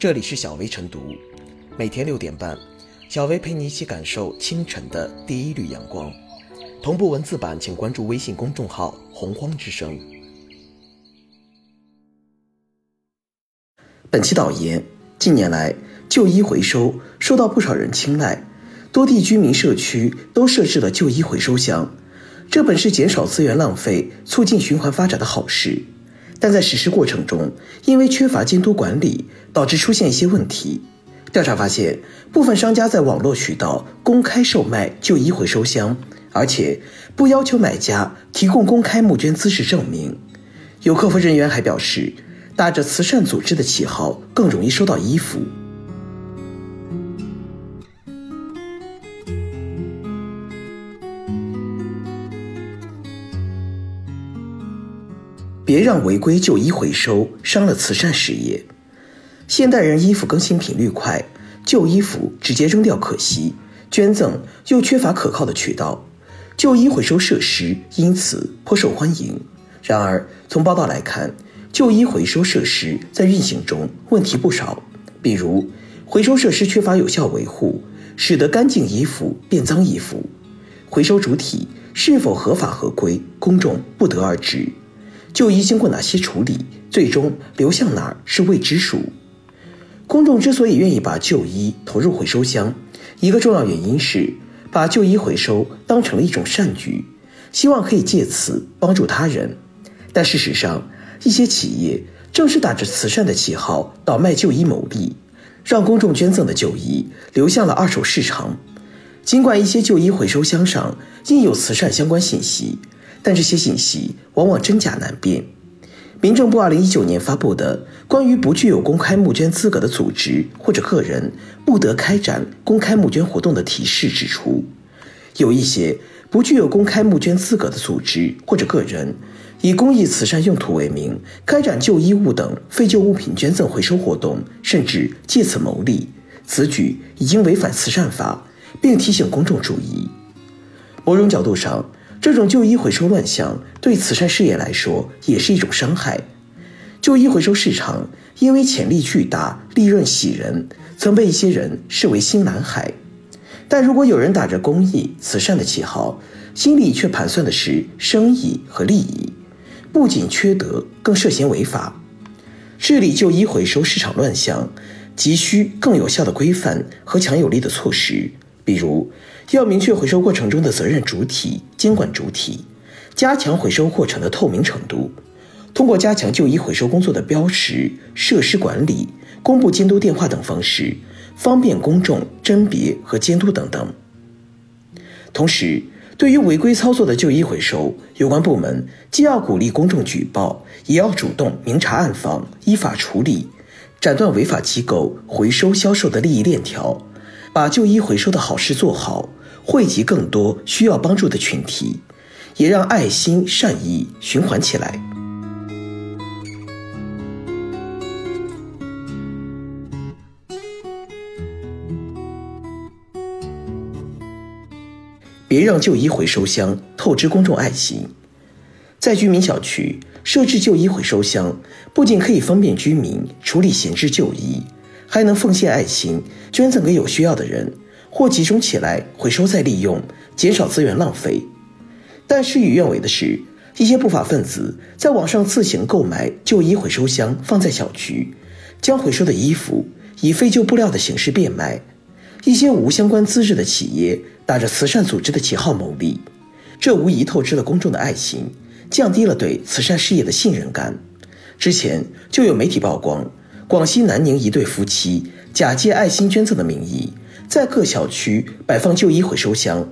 这里是小薇晨读，每天6点半，小薇陪你一起感受清晨的第一缕阳光。同步文字版请关注微信公众号洪荒之声。本期导言，近年来旧衣回收受到不少人青睐，多地居民社区都设置了旧衣回收箱，这本是减少资源浪费、促进循环发展的好事，但在实施过程中，因为缺乏监督管理，导致出现一些问题。调查发现，部分商家在网络渠道公开售卖旧衣回收箱，而且不要求买家提供公开募捐资质证明。有客服人员还表示，打着慈善组织的旗号更容易收到衣服。别让违规旧衣回收伤了慈善事业。现代人衣服更新频率快，旧衣服直接扔掉可惜，捐赠又缺乏可靠的渠道，旧衣回收设施因此颇受欢迎。然而，从报道来看，旧衣回收设施在运行中问题不少，比如回收设施缺乏有效维护，使得干净衣服变脏衣服。回收主体是否合法合规，公众不得而知。旧衣经过哪些处理，最终流向哪儿是未知数。公众之所以愿意把旧衣投入回收箱，一个重要原因是把旧衣回收当成了一种善举，希望可以借此帮助他人。但事实上，一些企业正是打着慈善的旗号倒卖旧衣牟利，让公众捐赠的旧衣流向了二手市场。尽管一些旧衣回收箱上印有慈善相关信息，但这些信息往往真假难辨。民政部2019年发布的关于不具有公开募捐资格的组织或者个人不得开展公开募捐活动的提示指出，有一些不具有公开募捐资格的组织或者个人以公益慈善用途为名，开展旧衣物等废旧物品捐赠回收活动，甚至借此牟利，此举已经违反慈善法，并提醒公众注意。某种角度上，这种旧衣回收乱象对慈善事业来说也是一种伤害。旧衣回收市场因为潜力巨大、利润喜人，曾被一些人视为新蓝海。但如果有人打着公益、慈善的旗号，心里却盘算的是生意和利益，不仅缺德，更涉嫌违法。治理旧衣回收市场乱象，急需更有效的规范和强有力的措施，比如要明确回收过程中的责任主体、监管主体，加强回收过程的透明程度，通过加强旧衣回收工作的标识、设施管理、公布监督电话等方式，方便公众甄别和监督等等。同时，对于违规操作的旧衣回收，有关部门既要鼓励公众举报，也要主动明察暗访，依法处理，斩断违法机构回收销售的利益链条，把旧衣回收的好事做好，惠及更多需要帮助的群体，也让爱心善意循环起来。别让旧衣回收箱透支公众爱心。在居民小区设置旧衣回收箱，不仅可以方便居民处理闲置旧衣，还能奉献爱心，捐赠给有需要的人，或集中起来回收再利用，减少资源浪费。但事与愿违的是，一些不法分子在网上自行购买旧衣回收箱放在小区，将回收的衣服以废旧布料的形式变卖。一些无相关资质的企业打着慈善组织的旗号牟利，这无疑透支了公众的爱心，降低了对慈善事业的信任感。之前就有媒体曝光，广西南宁一对夫妻假借爱心捐赠的名义，在各小区摆放旧衣回收箱，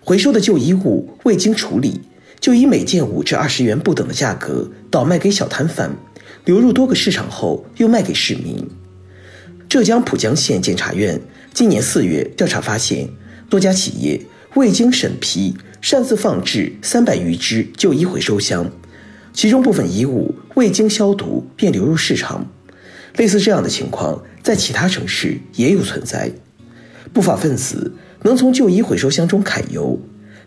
回收的旧衣物未经处理，就以每件5至20元不等的价格倒卖给小摊贩，流入多个市场后又卖给市民。浙江浦江县检察院今年4月调查发现，多家企业未经审批擅自放置300余只旧衣回收箱，其中部分衣物未经消毒便流入市场。类似这样的情况在其他城市也有存在。不法分子能从旧衣回收箱中揩油，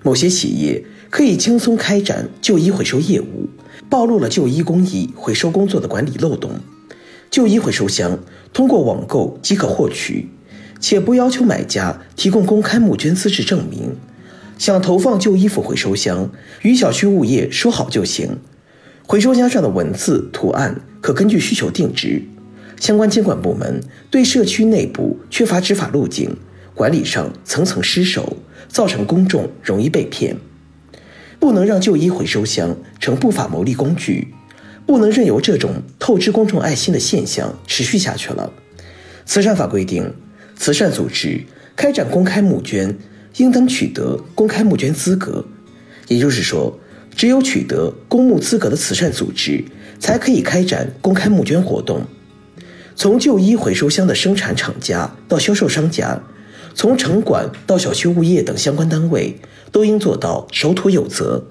某些企业可以轻松开展旧衣回收业务，暴露了旧衣工艺回收工作的管理漏洞。旧衣回收箱通过网购即可获取，且不要求买家提供公开募捐资质证明。想投放旧衣服回收箱，与小区物业说好就行。回收箱上的文字、图案可根据需求定制。相关监管部门对社区内部缺乏执法路径，管理上层层失守，造成公众容易被骗。不能让旧衣回收箱成不法牟利工具，不能任由这种透支公众爱心的现象持续下去了。慈善法规定，慈善组织开展公开募捐应当取得公开募捐资格，也就是说，只有取得公募资格的慈善组织才可以开展公开募捐活动。从旧衣回收箱的生产厂家到销售商家，从城管到小区物业等相关单位，都应做到守土有责，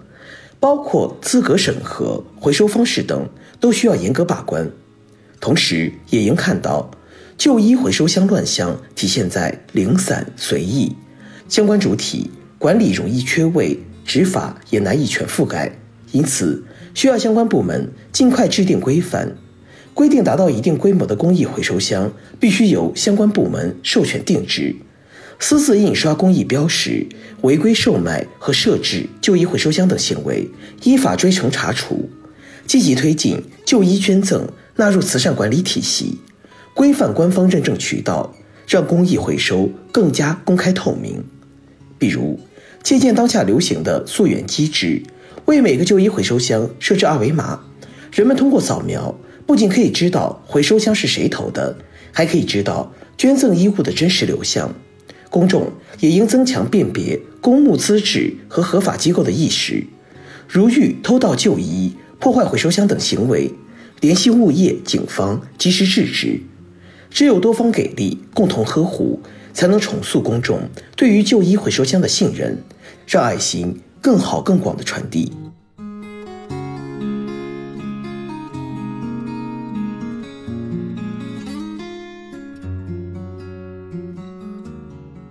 包括资格审核、回收方式等都需要严格把关。同时也应看到旧衣回收箱乱象体现在零散随意，相关主体管理容易缺位，执法也难以全覆盖，因此需要相关部门尽快制定规范，规定达到一定规模的公益回收箱必须由相关部门授权定制。私自印刷公益标识、违规售卖和设置旧衣回收箱等行为，依法追惩查处。积极推进旧衣捐赠纳入慈善管理体系，规范官方认证渠道，让公益回收更加公开透明。比如，借鉴当下流行的溯源机制，为每个旧衣回收箱设置二维码，人们通过扫描，不仅可以知道回收箱是谁投的，还可以知道捐赠衣物的真实流向。公众也应增强辨别公募资质和合法机构的意识，如遇偷盗旧衣、破坏回收箱等行为，联系物业、警方及时制止。只有多方给力，共同呵护，才能重塑公众对于旧衣回收箱的信任，让爱心更好更广地传递。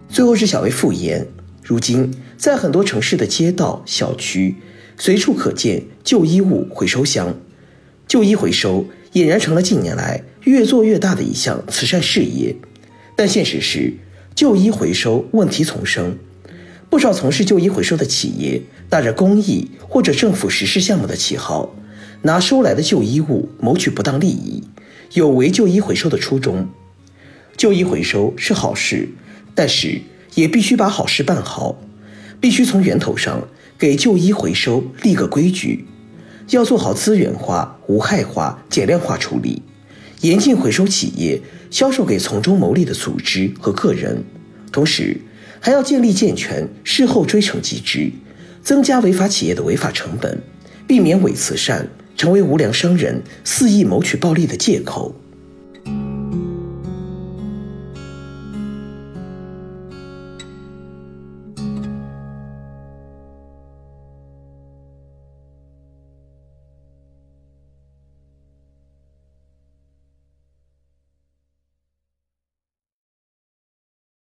最后是小微复言，如今在很多城市的街道、小区，随处可见旧衣物回收箱。旧衣回收俨然成了近年来越做越大的一项慈善事业，但现实是旧衣回收问题丛生，不少从事旧衣回收的企业打着公益或者政府实施项目的旗号，拿收来的旧衣物谋取不当利益，有违旧衣回收的初衷。旧衣回收是好事，但是也必须把好事办好，必须从源头上给旧衣回收立个规矩，要做好资源化、无害化、减量化处理，严禁回收企业销售给从中牟利的组织和个人。同时还要建立健全事后追惩机制，增加违法企业的违法成本，避免伪慈善成为无良商人肆意谋取暴利的借口。